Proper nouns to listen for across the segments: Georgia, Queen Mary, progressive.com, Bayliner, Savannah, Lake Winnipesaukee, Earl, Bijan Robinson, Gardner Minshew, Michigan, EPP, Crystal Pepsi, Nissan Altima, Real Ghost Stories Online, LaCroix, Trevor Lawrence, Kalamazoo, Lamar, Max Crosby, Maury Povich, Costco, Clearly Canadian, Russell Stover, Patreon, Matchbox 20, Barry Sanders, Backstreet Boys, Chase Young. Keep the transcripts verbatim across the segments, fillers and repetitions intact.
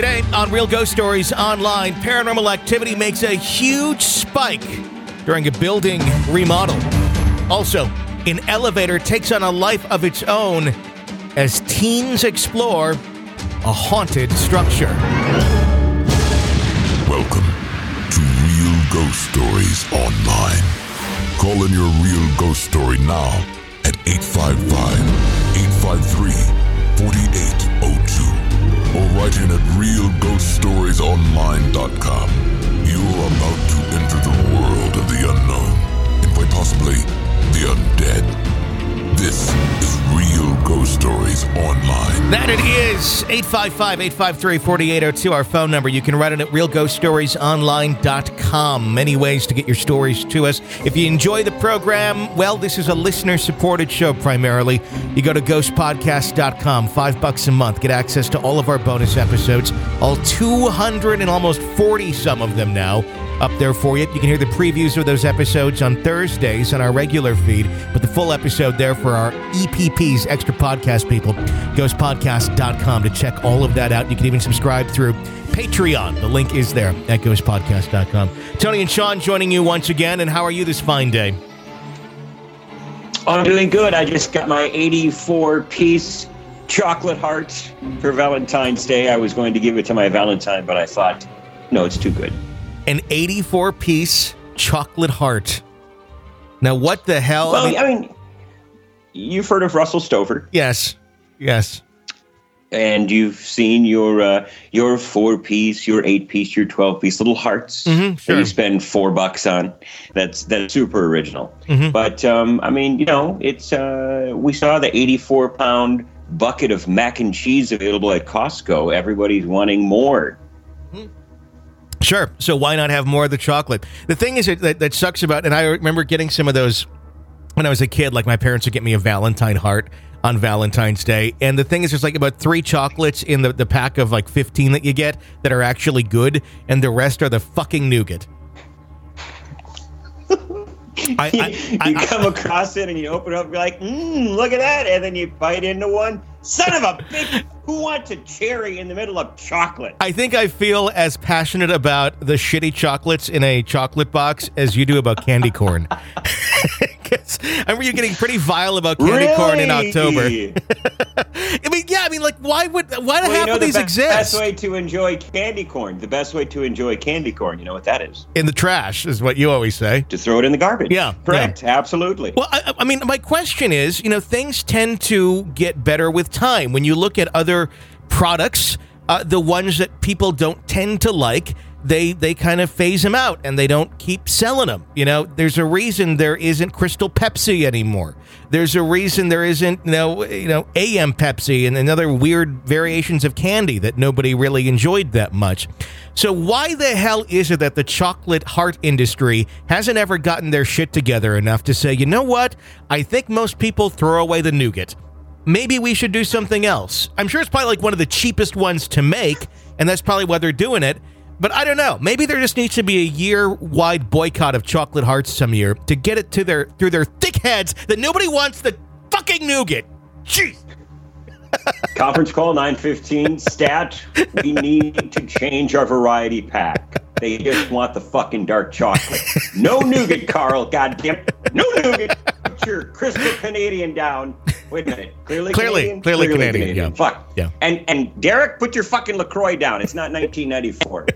Today on Real Ghost Stories Online, paranormal activity makes a huge spike during a building remodel. Also, an elevator takes on a life of its own as teens explore a haunted structure. Welcome to Real Ghost Stories Online. Call in your real ghost story now at eight five five, eight five three, four eight zero two or write in at real ghost stories online dot com. You're about to enter the world of the unknown and quite possibly the undead. This is Real Ghost Stories Online. That it is. Eight five five, eight five three, four eight zero two, our phone number. You can write it at real ghost stories online dot com. Many ways to get your stories to us. If you enjoy the program, well, this is a listener-supported show primarily. You go to ghost podcast dot com, five bucks a month. Get access to all of our bonus episodes, all two hundred and almost forty some of them now, up there for you. You can hear the previews of those episodes on Thursdays on our regular feed, but the full episode there for our E P Ps, extra podcast people, ghost podcast dot com to check all of that out. You can even subscribe through Patreon. The link is there at ghost podcast dot com. Tony and Sean joining you once again, and how are you this fine day? I'm doing good. I just got my eighty-four piece chocolate heart for Valentine's Day. I was going to give it to my Valentine, but I thought, no, it's too good. An eighty-four piece chocolate heart. Now, what the hell? Well, I mean, I mean, you've heard of Russell Stover. Yes, yes. And you've seen your uh, your four-piece, your eight-piece, your twelve-piece little hearts mm-hmm, sure. that you spend four bucks on. That's that's super original. Mm-hmm. But, um, I mean, you know, it's uh, we saw the eighty-four pound bucket of mac and cheese available at Costco. Everybody's wanting more. Mm-hmm. Sure. So why not have more of the chocolate? The thing is that, that sucks about, and I remember getting some of those when I was a kid, like my parents would get me a Valentine heart on Valentine's Day. And the thing is, there's like about three chocolates in the, the pack of like fifteen that you get that are actually good. And the rest are the fucking nougat. I, I, I, you come I, across it and you open it up and you're like, mmm, look at that. And then you bite into one. Son of a bitch, who wants a cherry in the middle of chocolate? I think I feel as passionate about the shitty chocolates in a chocolate box as you do about candy corn. I remember you getting pretty vile about candy really? corn in October. I mean, yeah, I mean, like, why would why do well, half you know, of the these be- exist? The best way to enjoy candy corn, the best way to enjoy candy corn, you know what that is? In the trash is what you always say. To throw it in the garbage. Yeah. Correct, yeah. Absolutely. Well, I, I mean, my question is, you know, things tend to get better with time. When you look at other products, uh, the ones that people don't tend to like, they they kind of phase them out and they don't keep selling them. You know, there's a reason there isn't Crystal Pepsi anymore. There's a reason there isn't, you know, you know A M Pepsi and, and other weird variations of candy that nobody really enjoyed that much. So why the hell is it that the chocolate heart industry hasn't ever gotten their shit together enough to say, you know what, I think most people throw away the nougat. Maybe we should do something else. I'm sure it's probably like one of the cheapest ones to make, and that's probably why they're doing it. But I don't know. Maybe there just needs to be a year-wide boycott of chocolate hearts some year to get it to their through their thick heads that nobody wants the fucking nougat. Jeez. Conference call nine fifteen. Stat, we need to change our variety pack. They just want the fucking dark chocolate. No nougat, Carl. Goddamn it. No nougat. Put your Crystal Canadian down. Wait a minute. Clearly, clearly Canadian? Clearly, clearly Canadian. Canadian. Yeah. Fuck. Yeah. And, and Derek, put your fucking LaCroix down. It's not nineteen ninety-four.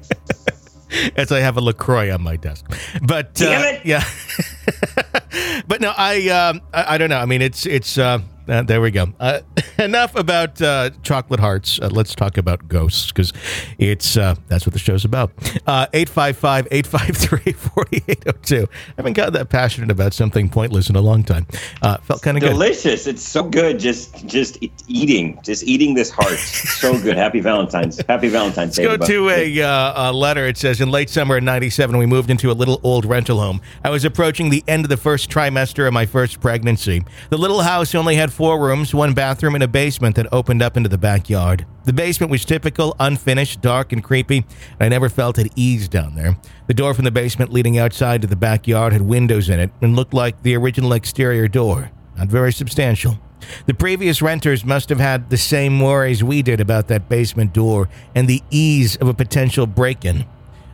As I have a LaCroix on my desk. But, damn uh, it. Yeah. But no, I, um, I I don't know. I mean, it's, it's uh, uh, there we go. Uh, enough about uh, chocolate hearts. Uh, let's talk about ghosts because it's, uh, that's what the show's about. Uh, eight five five, eight five three, four eight zero two. I haven't gotten that passionate about something pointless in a long time. Uh, felt kind of good. Delicious. It's so good. Just, just eating, just eating this heart. So good. Happy Valentine's. Happy Valentine's Day. Let's go to a, uh, a letter. It says, in late summer in ninety-seven, we moved into a little old rental home. I was approaching the end of the first trimester of my first pregnancy. The little house only had four rooms, one bathroom, and a basement that opened up into the backyard. The basement was typical, unfinished, dark, and creepy. I never felt at ease down there. The door from the basement leading outside to the backyard had windows in it and looked like the original exterior door. Not very substantial. The previous renters must have had the same worries we did about that basement door and the ease of a potential break-in.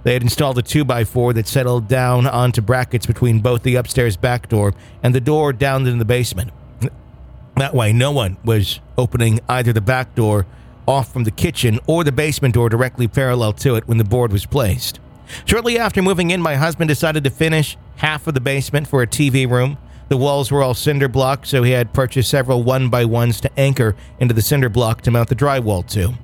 They had installed a two by four that settled down onto brackets between both the upstairs back door and the door down in the basement. That way, no one was opening either the back door off from the kitchen or the basement door directly parallel to it when the board was placed. Shortly after moving in, my husband decided to finish half of the basement for a T V room. The walls were all cinder block, so he had purchased several one by ones to anchor into the cinder block to mount the drywall to.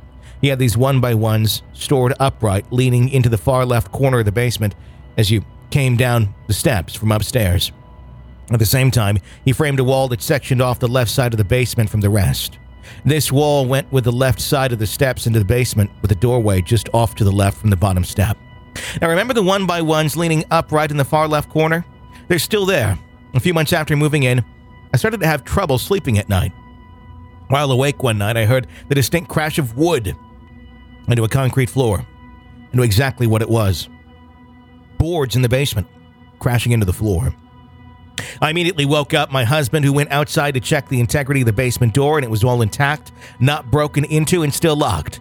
He had these one by ones stored upright, leaning into the far left corner of the basement as you came down the steps from upstairs. At the same time, he framed a wall that sectioned off the left side of the basement from the rest. This wall went with the left side of the steps into the basement, with a doorway just off to the left from the bottom step. Now remember the one by ones leaning upright in the far left corner? They're still there. A few months after moving in, I started to have trouble sleeping at night. While awake one night, I heard the distinct crash of wood into a concrete floor. I knew exactly what it was. Boards in the basement, crashing into the floor. I immediately woke up my husband, who went outside to check the integrity of the basement door, and it was all intact, not broken into, and still locked.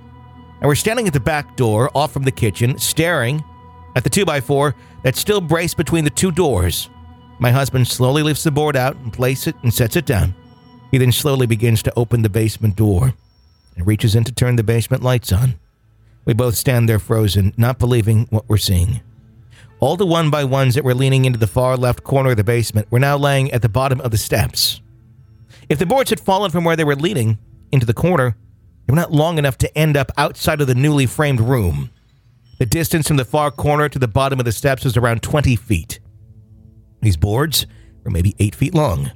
And we're standing at the back door, off from the kitchen, staring at the two by four that's still braced between the two doors. My husband slowly lifts the board out and places it and sets it down. He then slowly begins to open the basement door and reaches in to turn the basement lights on. We both stand there frozen, not believing what we're seeing. All the one by ones that were leaning into the far left corner of the basement were now laying at the bottom of the steps. If the boards had fallen from where they were leaning into the corner, they were not long enough to end up outside of the newly framed room. The distance from the far corner to the bottom of the steps was around twenty feet. These boards were maybe eight feet long.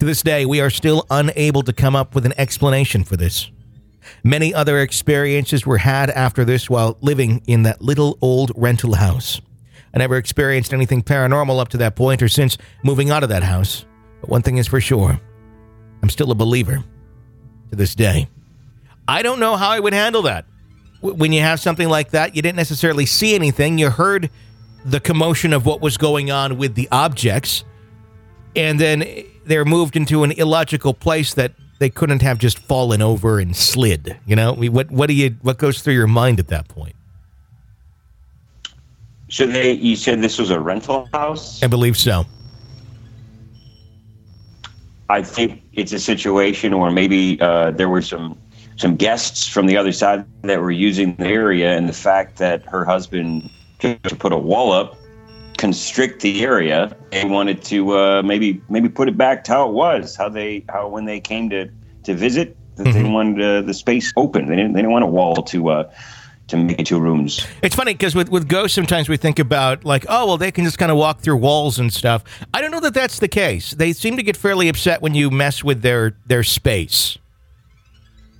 To this day, we are still unable to come up with an explanation for this. Many other experiences were had after this while living in that little old rental house. I never experienced anything paranormal up to that point or since moving out of that house. But one thing is for sure, I'm still a believer to this day. I don't know how I would handle that. W- when you have something like that, you didn't necessarily see anything. You heard the commotion of what was going on with the objects, and then they're moved into an illogical place that they couldn't have just fallen over and slid. You know, what what do you what goes through your mind at that point? So they, you said this was a rental house? I believe so. I think it's a situation where maybe uh, there were some. some guests from the other side that were using the area, and the fact that her husband to put a wall up, constrict the area, and wanted to uh, maybe maybe put it back to how it was, how they how when they came to, to visit, that mm-hmm. they wanted uh, the space open. They didn't they didn't want a wall to uh, to make it two rooms. It's funny because with, with ghosts, sometimes we think about like, oh well, they can just kind of walk through walls and stuff. I don't know that that's the case. They seem to get fairly upset when you mess with their their space.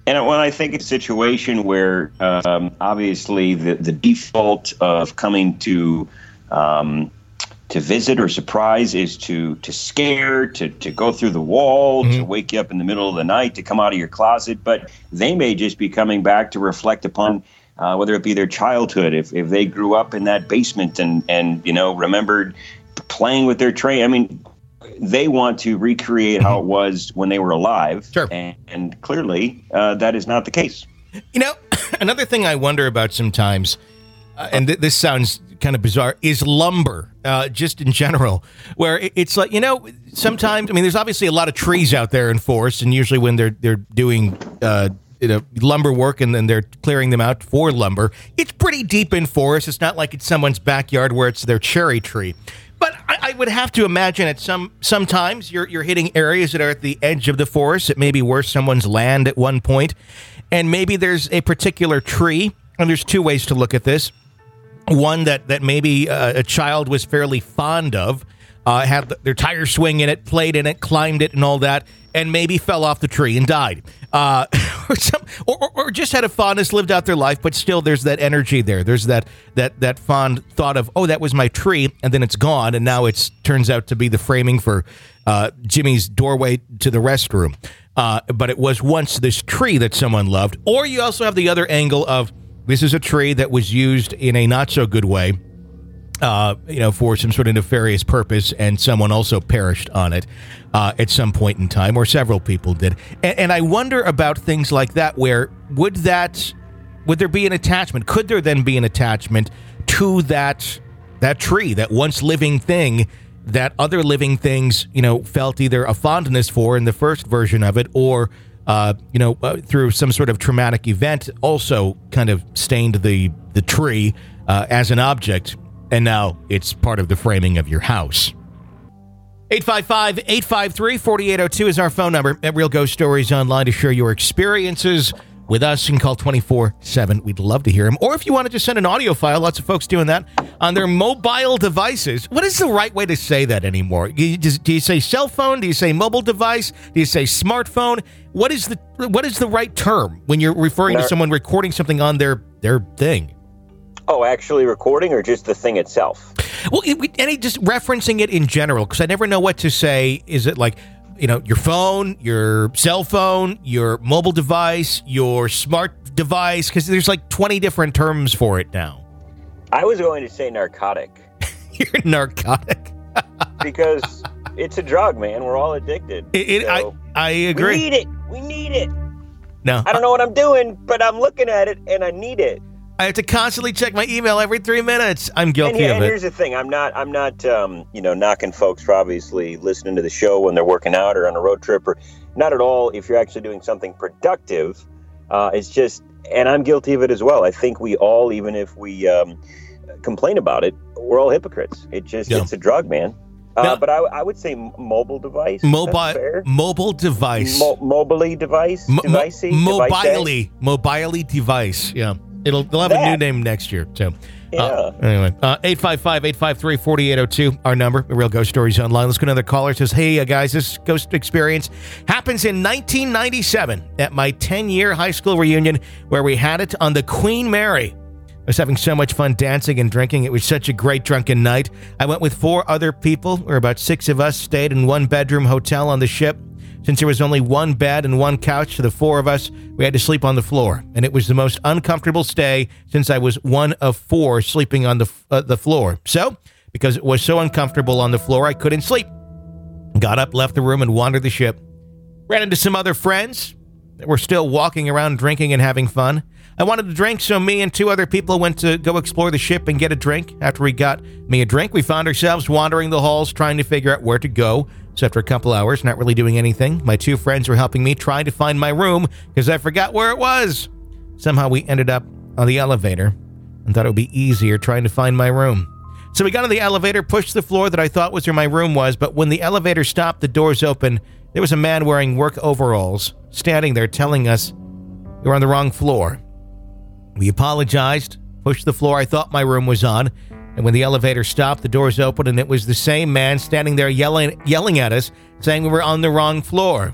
And when I think it's a situation where um, obviously the, the default of coming to um, to visit or surprise is to to scare, to, to go through the wall, mm-hmm. to wake you up in the middle of the night, to come out of your closet. But they may just be coming back to reflect upon uh, whether it be their childhood, if, if they grew up in that basement and, and, you know, remembered playing with their train. I mean, they want to recreate how it was when they were alive. Sure. And, and clearly uh, that is not the case. You know, another thing I wonder about sometimes, uh, and th- this sounds kind of bizarre, is lumber, uh, just in general, where it, it's like, you know, sometimes, I mean, there's obviously a lot of trees out there in forests, and usually when they're they're doing uh, you know, lumber work and then they're clearing them out for lumber, it's pretty deep in forests. It's not like it's someone's backyard where it's their cherry tree. But I, I would have to imagine at some sometimes you're you're hitting areas that are at the edge of the forest that maybe were someone's land at one point, and maybe there's a particular tree. And there's two ways to look at this: one that that maybe uh, a child was fairly fond of, uh, had their tire swing in it, played in it, climbed it, and all that, and maybe fell off the tree and died, uh, or some, or, or just had a fondness, lived out their life, but still there's that energy there. There's that that that fond thought of, oh, that was my tree, and then it's gone, and now it's turns out to be the framing for uh, Jimmy's doorway to the restroom. Uh, but it was once this tree that someone loved. Or you also have the other angle of this is a tree that was used in a not so good way, uh, you know, for some sort of nefarious purpose, and someone also perished on it uh, at some point in time, or several people did. And, and I wonder about things like that, where would that, would there be an attachment? Could there then be an attachment to that that tree, that once living thing that other living things, you know, felt either a fondness for in the first version of it, or, uh, you know, uh, through some sort of traumatic event, also kind of stained the the tree uh, as an object, and now it's part of the framing of your house. eight five five, eight five three, four eight zero two is our phone number at Real Ghost Stories Online to share your experiences with us. You can call twenty-four seven. We'd love to hear them. Or if you want to just send an audio file, lots of folks doing that on their mobile devices. What is the right way to say that anymore? You just, do you say cell phone? Do you say mobile device? Do you say smartphone? What is the what is the right term when you're referring no. to someone recording something on their, their thing? Oh, actually recording, or just the thing itself? Well, it, any just referencing it in general, because I never know what to say. Is it like, you know, your phone, your cell phone, your mobile device, your smart device, because there's like twenty different terms for it now. I was going to say narcotic. You're narcotic. Because it's a drug, man. We're all addicted. It, it, so I, I agree. We need it. We need it. No. I don't know what I'm doing, but I'm looking at it and I need it. I have to constantly check my email every three minutes. I'm guilty and, of and it. And here's the thing. I'm not, I'm not, um, you know, knocking folks for obviously listening to the show when they're working out or on a road trip, or not at all. If you're actually doing something productive, uh, it's just, and I'm guilty of it as well. I think we all, even if we um, complain about it, we're all hypocrites. It just, yeah. It's a drug, man. Uh, now, but I, I would say mobile device. Mobile, mobile device. Mo- mobily device. Mo- Devicey, mobily, mobily device. Yeah. It'll, they'll have that. A new name next year, too. Yeah. Uh, anyway, uh, eight five five, eight five three, four eight zero two, our number, Real Ghost Stories Online. Let's go to another caller. It says, hey, uh, guys, this ghost experience happens in nineteen ninety-seven at my ten-year high school reunion where we had it on the Queen Mary. I was having so much fun dancing and drinking. It was such a great drunken night. I went with four other people, or about six of us, stayed in one bedroom hotel on the ship. Since there was only one bed and one couch for the four of us, we had to sleep on the floor, and it was the most uncomfortable stay since I was one of four sleeping on the uh, the floor. So, because it was so uncomfortable on the floor, I couldn't sleep. Got up, left the room, and wandered the ship. Ran into some other friends that were still walking around drinking and having fun. I wanted a drink, so me and two other people went to go explore the ship and get a drink. After we got me a drink, we found ourselves wandering the halls trying to figure out where to go. So after a couple hours, not really doing anything, my two friends were helping me trying to find my room because I forgot where it was. Somehow we ended up on the elevator and thought it would be easier trying to find my room. So we got on the elevator, pushed the floor that I thought was where my room was, but when the elevator stopped, the doors opened. There was a man wearing work overalls standing there telling us we were on the wrong floor. We apologized, pushed the floor I thought my room was on, and when the elevator stopped, the doors opened, and it was the same man standing there yelling yelling at us, saying we were on the wrong floor.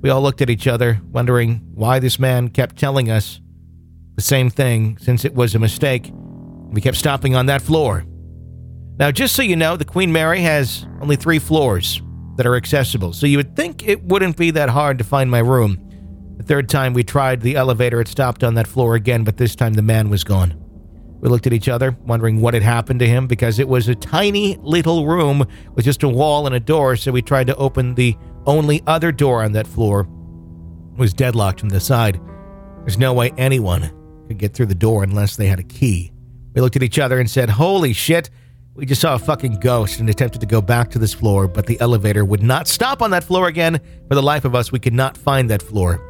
We all looked at each other, wondering why this man kept telling us the same thing, since it was a mistake. We kept stopping on that floor. Now, just so you know, the Queen Mary has only three floors that are accessible, so you would think it wouldn't be that hard to find my room. The third time we tried the elevator, it stopped on that floor again, but this time the man was gone. We looked at each other, wondering what had happened to him, because it was a tiny little room with just a wall and a door, so we tried to open the only other door on that floor. It was deadlocked from the side. There's no way anyone could get through the door unless they had a key. We looked at each other and said, holy shit, we just saw a fucking ghost, and attempted to go back to this floor, but the elevator would not stop on that floor again. For the life of us, we could not find that floor.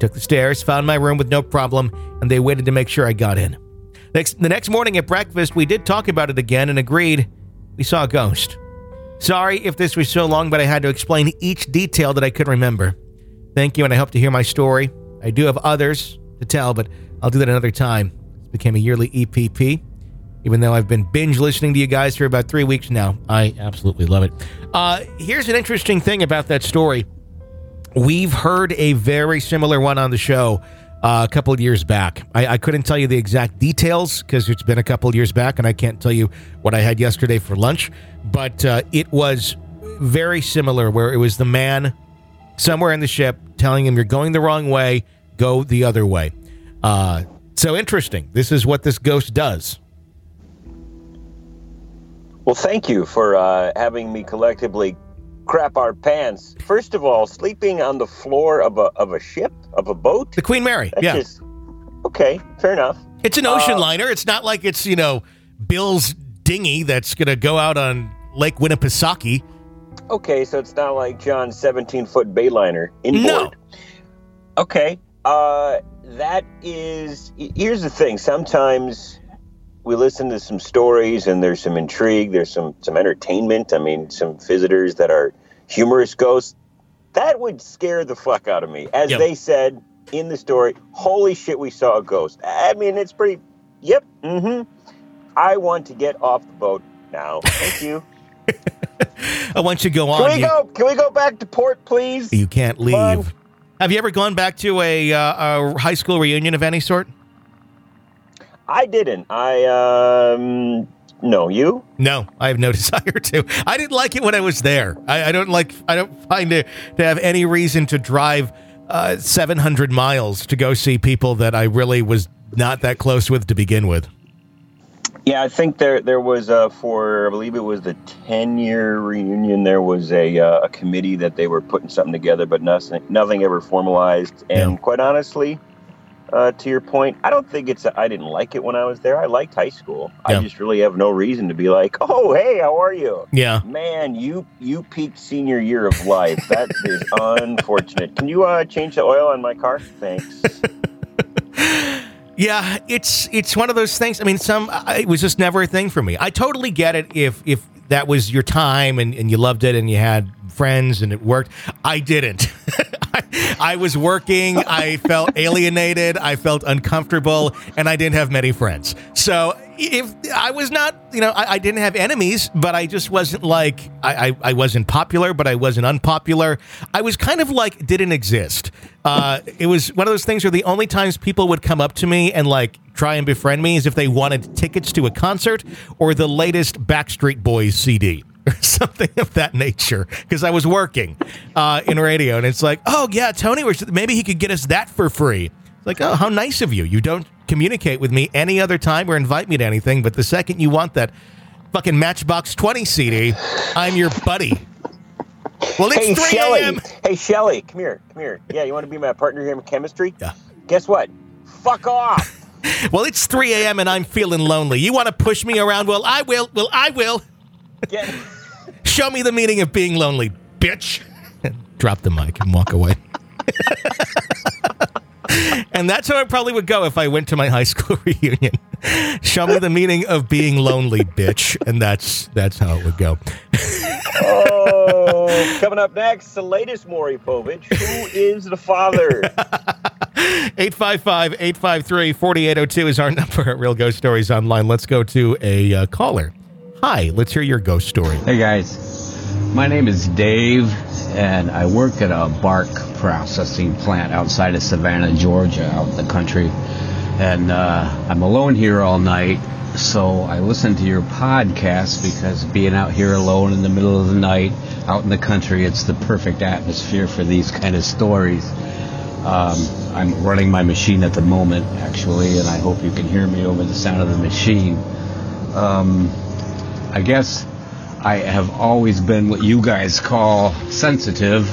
Took the stairs, found my room with no problem, and they waited to make sure I got in. Next, the next morning at breakfast, we did talk about it again and agreed we saw a ghost. Sorry if this was so long, but I had to explain each detail that I could remember. Thank you, and I hope to hear my story. I do have others to tell, but I'll do that another time. This became a yearly E P P. Even though I've been binge listening to you guys for about three weeks now, I absolutely love it. Uh, here's an interesting thing about that story. We've heard a very similar one on the show uh, a couple of years back. I, I couldn't tell you the exact details because it's been a couple of years back, and I can't tell you what I had yesterday for lunch. But uh, it was very similar, where it was the man somewhere in the ship telling him, you're going the wrong way, go the other way. Uh, so interesting. This is what this ghost does. Well, thank you for uh, having me collectively crap our pants. First of all, sleeping on the floor of a of a ship, of a boat? The Queen Mary, That's yeah. Just, okay, fair enough. It's an ocean uh, liner. It's not like it's, you know, Bill's dinghy that's going to go out on Lake Winnipesaukee. Okay, so it's not like John's seventeen-foot Bayliner inboard. No. Okay, uh, that is... Here's the thing. Sometimes we listen to some stories, and there's some intrigue. There's some, some entertainment. I mean, some visitors that are humorous ghosts. That would scare the fuck out of me. As yep. they said in the story, holy shit, we saw a ghost. I mean, it's pretty... Yep, mm-hmm. I want to get off the boat now. Thank you. I want you to go on. Can we, you, go, can we go back to port, please? You can't leave. Mom. Have you ever gone back to a, uh, a high school reunion of any sort? I didn't. I, um, no, you? No, I have no desire to. I didn't like it when I was there. I, I don't like, I don't find it to have any reason to drive uh, seven hundred miles to go see people that I really was not that close with to begin with. Yeah, I think there there was uh, for, I believe it was the ten-year reunion, there was a uh, a committee that they were putting something together, but nothing nothing ever formalized. And yeah. quite honestly, uh, to your point, I don't think it's, a, I didn't like it when I was there. I liked high school. Yeah. I just really have no reason to be like, oh, hey, how are you? Yeah. Man, you, you peaked senior year of life. That is unfortunate. Can you uh, change the oil on my car? Thanks. Yeah, it's it's one of those things. I mean, some it was just never a thing for me. I totally get it if if that was your time and, and you loved it and you had friends and it worked. I didn't. I, I was working. I felt alienated. I felt uncomfortable, and I didn't have many friends. So if I was not, you know, I, I didn't have enemies, but I just wasn't like I, I, I wasn't popular, but I wasn't unpopular. I was kind of like didn't exist. Uh, it was one of those things where the only times people would come up to me and like try and befriend me is if they wanted tickets to a concert or the latest Backstreet Boys C D or something of that nature, because I was working uh, in radio. And it's like, oh, yeah, Tony, maybe he could get us that for free. It's like, oh, how nice of you. You don't communicate with me any other time or invite me to anything. But the second you want that fucking Matchbox twenty C D, I'm your buddy. Well, it's hey, three a.m. Hey, Shelly, come here. Come here. Yeah, you want to be my partner here in chemistry? Yeah. Guess what? Fuck off. Well, it's three a.m. and I'm feeling lonely. You want to push me around? Well, I will. Well, I will. Get- Show me the meaning of being lonely, bitch. Drop the mic and walk away. And that's how I probably would go if I went to my high school reunion. Show me the meaning of being lonely, bitch. And that's that's how it would go. Oh, coming up next, the latest Maury Povich. Who is the father? eight five five, eight five three, four eight zero two is our number at Real Ghost Stories Online. Let's go to a uh, caller. Hi, let's hear your ghost story. Hey, guys. My name is Dave, and I work at a bark processing plant outside of Savannah, Georgia, out in the country. And uh, I'm alone here all night, so I listen to your podcast because being out here alone in the middle of the night, out in the country, it's the perfect atmosphere for these kind of stories. Um, I'm running my machine at the moment, actually, and I hope you can hear me over the sound of the machine. Um, I guess I have always been what you guys call sensitive.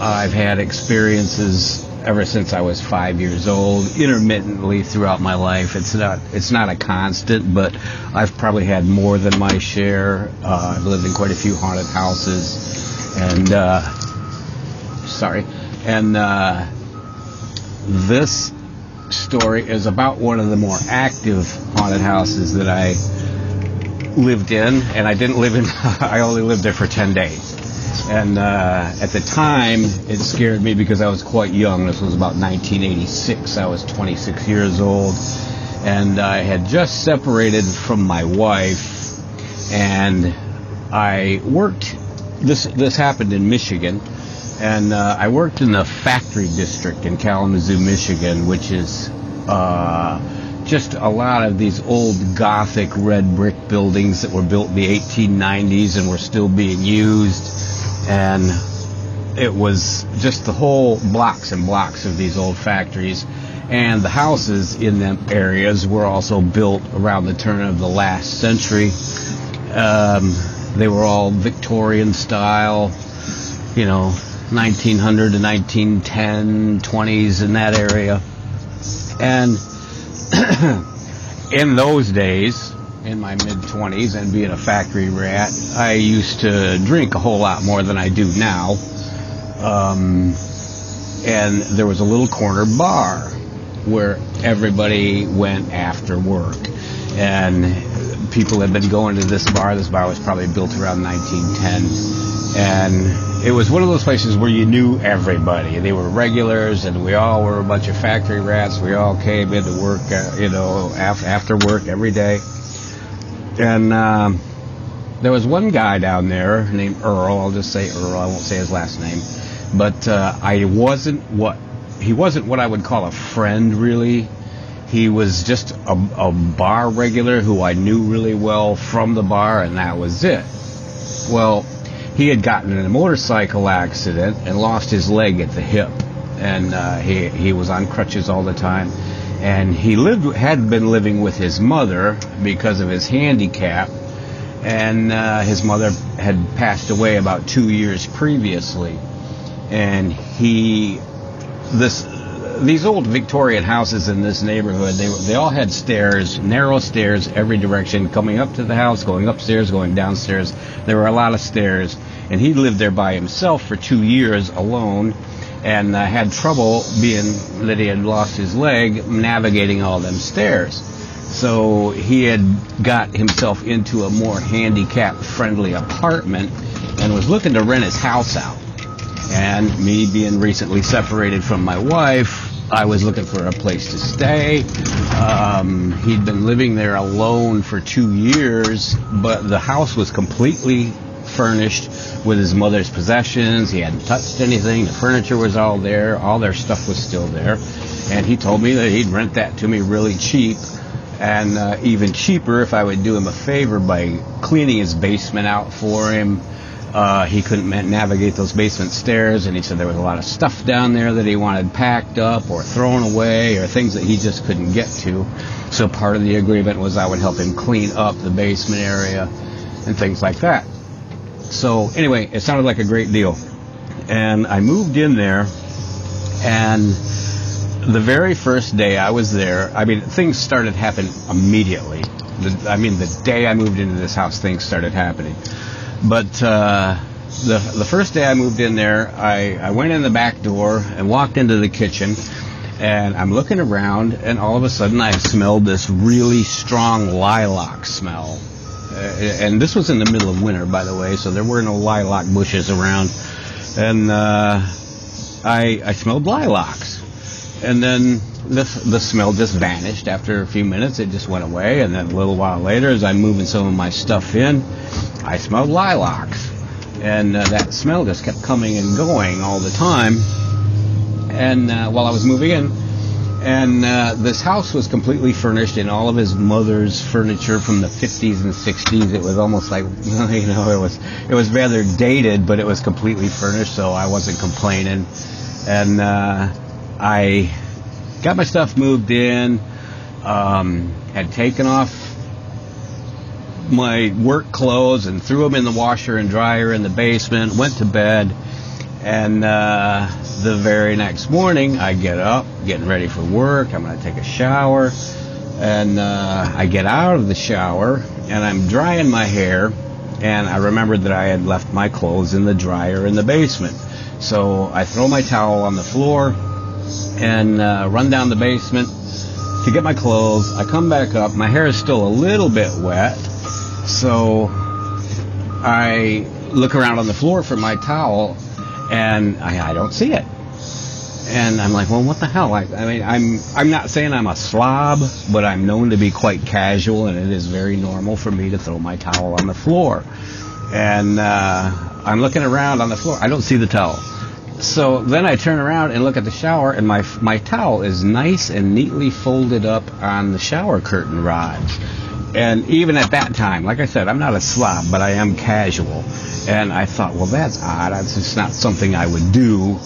I've had experiences ever since I was five years old, intermittently throughout my life. It's not it's not a constant, but I've probably had more than my share. Uh, I've lived in quite a few haunted houses, and uh, sorry, and uh, this story is about one of the more active haunted houses that I lived in, and I didn't live in, I only lived there for ten days. And uh, at the time, it scared me because I was quite young. This was about nineteen eighty-six. I was twenty-six years old, and I had just separated from my wife, and I worked, this this happened in Michigan, and uh, I worked in the factory district in Kalamazoo, Michigan, which is uh, just a lot of these old Gothic red brick buildings that were built in the eighteen nineties and were still being used. And it was just the whole blocks and blocks of these old factories. And the houses in them areas were also built around the turn of the last century. Um, they were all Victorian style, you know, nineteen hundred to nineteen ten, twenties, in that area. And in those days, in my mid-twenties, and being a factory rat, I used to drink a whole lot more than I do now. Um, and there was a little corner bar where everybody went after work. And people had been going to this bar. This bar was probably built around nineteen ten. And it was one of those places where you knew everybody. They were regulars, and we all were a bunch of factory rats. We all came into work, uh, you know, af- after work every day. And um, there was one guy down there named Earl. I'll just say Earl. I won't say his last name. But uh, I wasn't what he wasn't what I would call a friend, really. He was just a, a bar regular who I knew really well from the bar, and that was it. Well, he had gotten in a motorcycle accident and lost his leg at the hip, and uh, he he was on crutches all the time. And he lived had been living with his mother because of his handicap, and uh, his mother had passed away about two years previously. And he, this, these old Victorian houses in this neighborhood, they they all had stairs, narrow stairs every direction, coming up to the house, going upstairs, going downstairs. There were a lot of stairs, and he lived there by himself for two years alone. And uh, had trouble, being that he had lost his leg, navigating all them stairs. So he had got himself into a more handicap-friendly apartment and was looking to rent his house out. And me being recently separated from my wife, I was looking for a place to stay. Um, he'd been living there alone for two years, but the house was completely furnished with his mother's possessions. He hadn't touched anything. The furniture was all there. All their stuff was still there. And he told me that he'd rent that to me really cheap, and uh, even cheaper if I would do him a favor by cleaning his basement out for him. Uh, he couldn't navigate those basement stairs, and he said there was a lot of stuff down there that he wanted packed up or thrown away or things that he just couldn't get to. So part of the agreement was I would help him clean up the basement area and things like that. So anyway, it sounded like a great deal. And I moved in there, and the very first day I was there, I mean, things started happening immediately. The, I mean, the day I moved into this house, things started happening. But uh, the the first day I moved in there, I, I went in the back door and walked into the kitchen, and I'm looking around, and all of a sudden I smelled this really strong lilac smell. Uh, and this was in the middle of winter, by the way, so there were no lilac bushes around. And uh, I, I smelled lilacs. And then the, the smell just vanished after a few minutes. It just went away. And then a little while later, as I'm moving some of my stuff in, I smelled lilacs. And uh, that smell just kept coming and going all the time. And uh, while I was moving in, And uh, this house was completely furnished in all of his mother's furniture from the fifties and sixties. It was almost like, you know, it was it was rather dated, but it was completely furnished, so I wasn't complaining. And uh, I got my stuff moved in, um, had taken off my work clothes and threw them in the washer and dryer in the basement, went to bed. And uh, the very next morning, I get up, getting ready for work. I'm going to take a shower. And uh, I get out of the shower, and I'm drying my hair. And I remembered that I had left my clothes in the dryer in the basement. So I throw my towel on the floor and uh, run down the basement to get my clothes. I come back up. My hair is still a little bit wet. So I look around on the floor for my towel. And I, I don't see it. And I'm like, well, what the hell? I, I mean, I'm I'm not saying I'm a slob, but I'm known to be quite casual, and it is very normal for me to throw my towel on the floor. And uh, I'm looking around on the floor. I don't see the towel. So then I turn around and look at the shower, and my my towel is nice and neatly folded up on the shower curtain rod. And even at that time, like I said, I'm not a slob, but I am casual. And I thought, well, that's odd. It's just not something I would do,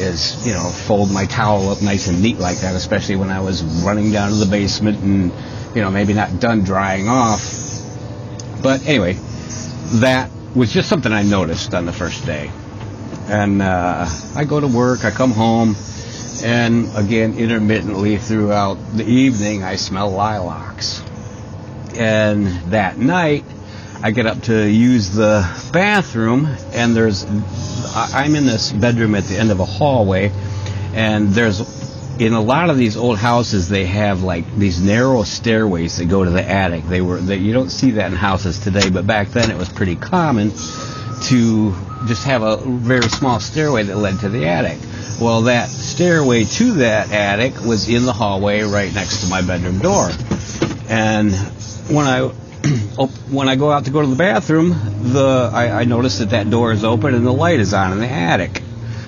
is, you know, fold my towel up nice and neat like that, especially when I was running down to the basement and, you know, maybe not done drying off. But anyway, that was just something I noticed on the first day. And uh, I go to work, I come home, and again, intermittently throughout the evening, I smell lilacs. And that night, I get up to use the bathroom, and there's, I'm in this bedroom at the end of a hallway, and there's, in a lot of these old houses, they have like these narrow stairways that go to the attic. They were, they, you don't see that in houses today, but back then it was pretty common to just have a very small stairway that led to the attic. Well, that stairway to that attic was in the hallway right next to my bedroom door. And when I when I go out to go to the bathroom, the I, I notice that that door is open and the light is on in the attic.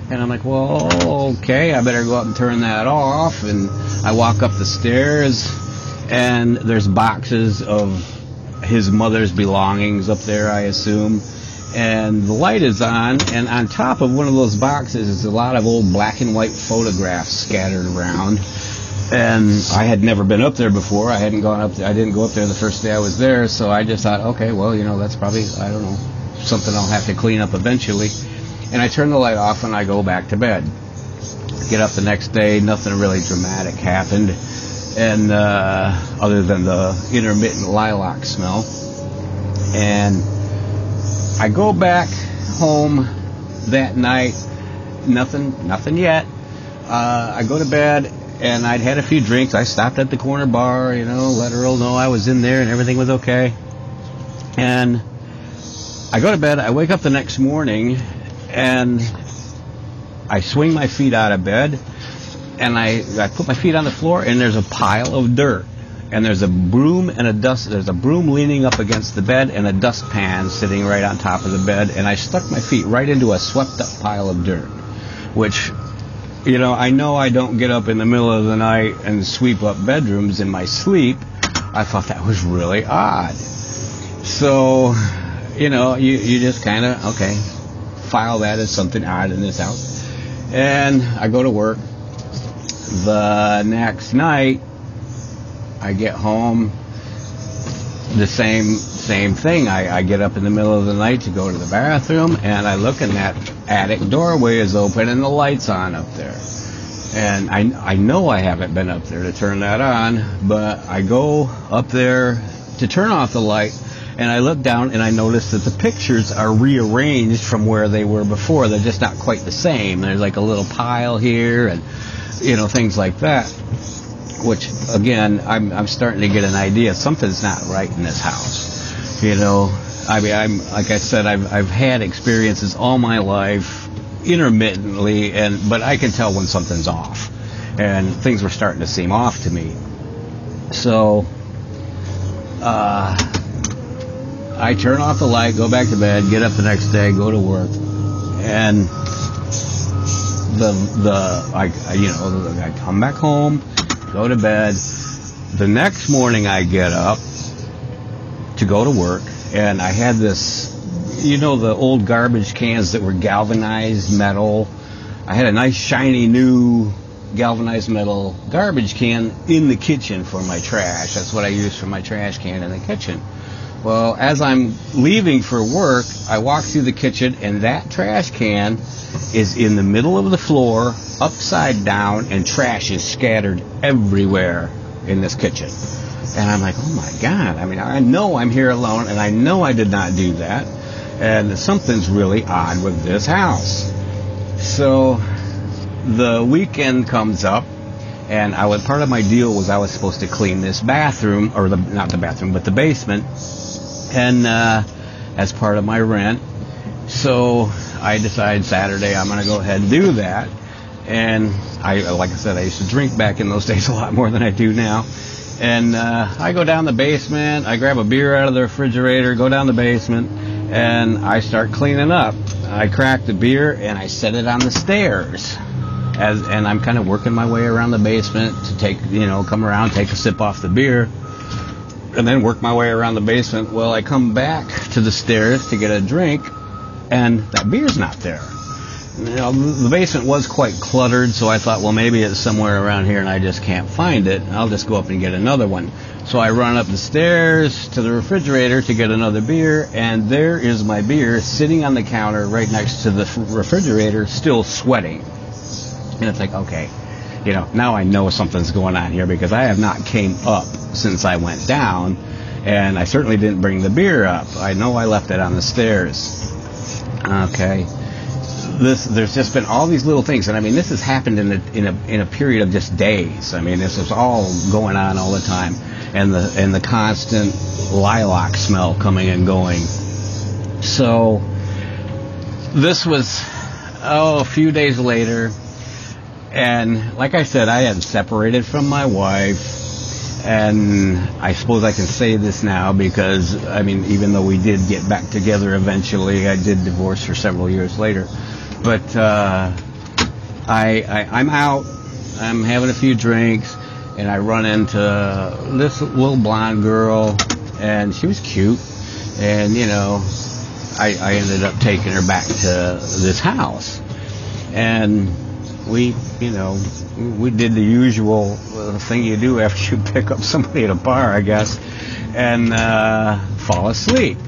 And I'm like, well, okay, I better go up and turn that off. And I walk up the stairs, and there's boxes of his mother's belongings up there, I assume. And the light is on, and on top of one of those boxes is a lot of old black and white photographs scattered around. And I had never been up there before. I hadn't gone up there. I didn't go up there the first day I was there, so I just thought, okay, well, you know, that's probably, I don't know, something I'll have to clean up eventually. And I turn the light off and I go back to bed. Get up the next day, nothing really dramatic happened, and uh, other than the intermittent lilac smell. And I go back home that night, nothing, nothing yet. Uh, I go to bed. And I'd had a few drinks. I stopped at the corner bar, you know, let Earl know I was in there and everything was okay. And I go to bed. I wake up the next morning, and I swing my feet out of bed, and I, I put my feet on the floor, and there's a pile of dirt. And there's a broom and a dust, there's a broom leaning up against the bed and a dustpan sitting right on top of the bed. And I stuck my feet right into a swept up pile of dirt, which, you know, I know I don't get up in the middle of the night and sweep up bedrooms in my sleep. I thought that was really odd. So, you know, you, you just kind of, okay, file that as something odd in this house. And I go to work. The next night, I get home, the same same thing. I, I get up in the middle of the night to go to the bathroom, and I look in that attic doorway is open and the light's on up there, and I, I know I haven't been up there to turn that on, but I go up there to turn off the light, and I look down and I notice that the pictures are rearranged from where they were before. They're just not quite the same. There's like a little pile here, and you know, things like that, which again, I'm, I'm starting to get an idea something's not right in this house. You know, I mean, I'm, like I said, I've I've had experiences all my life, intermittently, and but I can tell when something's off, and things were starting to seem off to me. So, uh, I turn off the light, go back to bed, get up the next day, go to work, and the the I you know I come back home, go to bed. The next morning I get up to go to work. And I had this, you know, the old garbage cans that were galvanized metal. I had a nice, shiny, new galvanized metal garbage can in the kitchen for my trash. That's what I use for my trash can in the kitchen. Well, as I'm leaving for work, I walk through the kitchen, and that trash can is in the middle of the floor, upside down, and trash is scattered everywhere in this kitchen. And I'm like, oh my God, I mean, I know I'm here alone, and I know I did not do that, and something's really odd with this house. So the weekend comes up, and I was, part of my deal was I was supposed to clean this bathroom, or the, not the bathroom, but the basement, and uh, as part of my rent. So I decided Saturday I'm going to go ahead and do that. And I, like I said, I used to drink back in those days a lot more than I do now. And uh, I go down the basement, I grab a beer out of the refrigerator, go down the basement, and I start cleaning up. I crack the beer and I set it on the stairs. As, and I'm kind of working my way around the basement to take, you know, come around, take a sip off the beer, and then work my way around the basement. Well, I come back to the stairs to get a drink, and that beer's not there. you know, the basement was quite cluttered, so I thought, well, maybe it's somewhere around here and I just can't find it. I'll just go up and get another one. So I run up the stairs to the refrigerator to get another beer, and there is my beer sitting on the counter right next to the refrigerator, still sweating. And it's like, okay, you know, now I know something's going on here, because I have not came up since I went down, and I certainly didn't bring the beer up. I know I left it on the stairs. Okay. This, there's just been all these little things, and I mean, this has happened in a, in a in a period of just days. I mean, this is all going on all the time, and the and the constant lilac smell coming and going. So this was oh a few days later, and like I said, I had separated from my wife, and I suppose I can say this now because I mean, even though we did get back together eventually, I did divorce her several years later. But uh, I, I, I'm out, I'm having a few drinks, and I run into this little blonde girl, and she was cute, and, you know, I, I ended up taking her back to this house. And we, you know, we did the usual thing you do after you pick up somebody at a bar, I guess, and uh, fall asleep.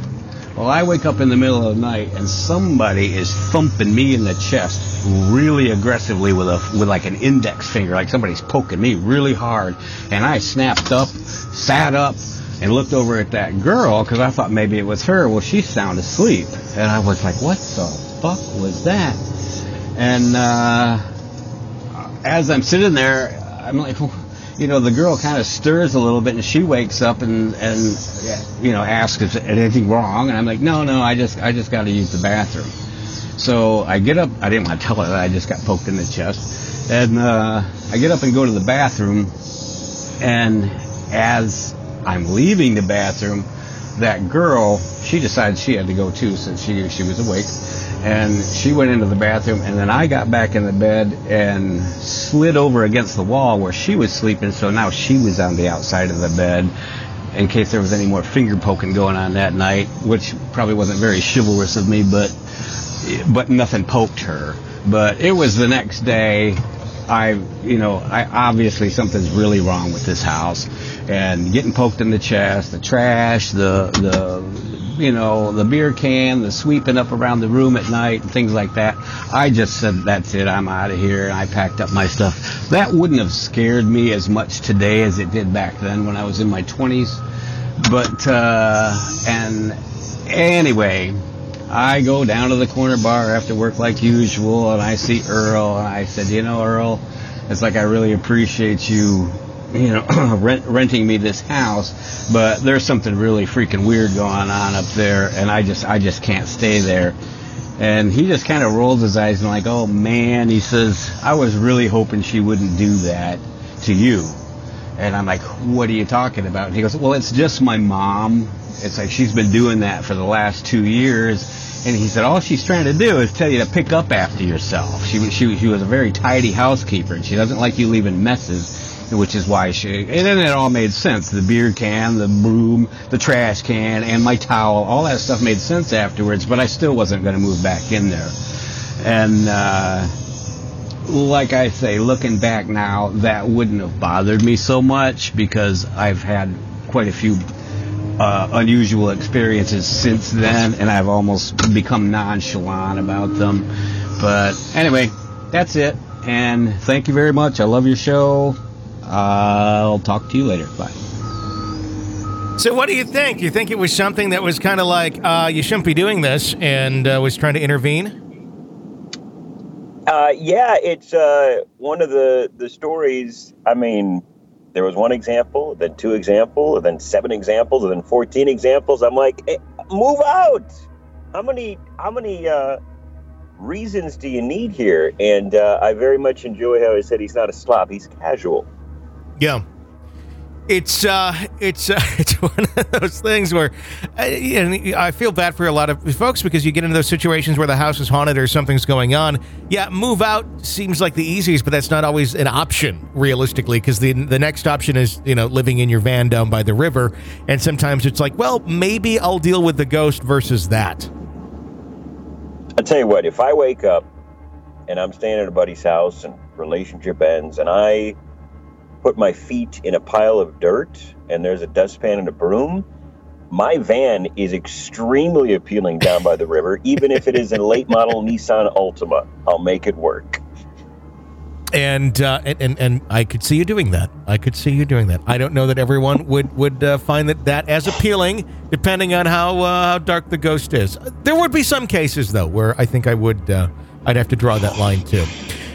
Well, I wake up in the middle of the night, and somebody is thumping me in the chest really aggressively with a with like an index finger, like somebody's poking me really hard. And I snapped up, sat up, and looked over at that girl because I thought maybe it was her. Well, she's sound asleep, and I was like, "What the fuck was that?" And uh, as I'm sitting there, I'm like, you know, the girl kind of stirs a little bit, and she wakes up and, and you know, asks if anything wrong. And I'm like, no, no, I just I just got to use the bathroom. So I get up. I didn't want to tell her that I just got poked in the chest. And uh, I get up and go to the bathroom. And as I'm leaving the bathroom, that girl, she decided she had to go too since she she was awake. And she went into the bathroom, and then I got back in the bed and slid over against the wall where she was sleeping, so now she was on the outside of the bed in case there was any more finger poking going on that night, which probably wasn't very chivalrous of me, but but nothing poked her. But it was the next day. I, you know, I obviously something's really wrong with this house, and getting poked in the chest, the trash, the the... you know, the beer can, the sweeping up around the room at night, and things like that. I just said, that's it, I'm out of here, and I packed up my stuff. That wouldn't have scared me as much today as it did back then when I was in my twenties. But, uh, and anyway, I go down to the corner bar after work like usual, and I see Earl, and I said, you know, Earl, it's like I really appreciate you, you know, rent, renting me this house, but there's something really freaking weird going on up there, and I just, I just can't stay there. And he just kind of rolls his eyes and like, oh man, he says, I was really hoping she wouldn't do that to you. And I'm like, what are you talking about? And he goes, well, it's just my mom. It's like she's been doing that for the last two years. And he said, all she's trying to do is tell you to pick up after yourself. She, she, she was a very tidy housekeeper, and she doesn't like you leaving messes. Which is why she, and then it all made sense. The beer can, the broom, the trash can, and my towel, all that stuff made sense afterwards, but I still wasn't going to move back in there. And uh, like I say, looking back now, that wouldn't have bothered me so much because I've had quite a few uh, unusual experiences since then, and I've almost become nonchalant about them. But anyway, that's it, and thank you very much. I love your show. I'll talk to you later. Bye. So what do you think? You think it was something that was kind of like, uh, you shouldn't be doing this, and uh, was trying to intervene? Uh, yeah, it's uh, one of the, the stories. I mean, there was one example, then two examples, then seven examples, and then fourteen examples. I'm like, hey, move out! How many, how many uh, reasons do you need here? And uh, I very much enjoy how he said he's not a slob. He's casual. Yeah, it's uh, it's uh, it's one of those things where I, and I feel bad for a lot of folks because you get into those situations where the house is haunted or something's going on. Yeah, move out seems like the easiest, but that's not always an option realistically because the the next option is, you know, living in your van down by the river, and sometimes it's like, well, maybe I'll deal with the ghost versus that. I'll tell you what, if I wake up and I'm staying at a buddy's house, and relationship ends, and I put my feet in a pile of dirt, and there's a dustpan and a broom. My van is extremely appealing down by the river, even if it is a late model Nissan Altima. I'll make it work. And, uh, and and and I could see you doing that. I could see you doing that. I don't know that everyone would would uh, find that, that as appealing, depending on how uh, how dark the ghost is. There would be some cases though where I think I would uh, I'd have to draw that line too.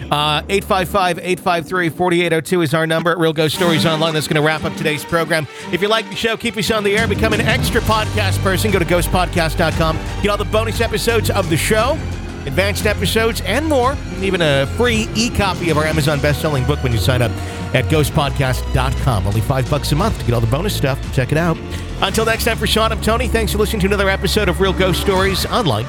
Uh, eight five five, eight five three, four eight zero two is our number at Real Ghost Stories Online. That's going to wrap up today's program. If you like the show, keep us on the air. Become an extra podcast person. Go to ghost podcast dot com. Get all the bonus episodes of the show, advanced episodes, and more. Even a free e-copy of our Amazon best-selling book when you sign up at ghost podcast dot com. Only five bucks a month to get all the bonus stuff. Check it out. Until next time, for Sean, I'm Tony. Thanks for listening to another episode of Real Ghost Stories Online.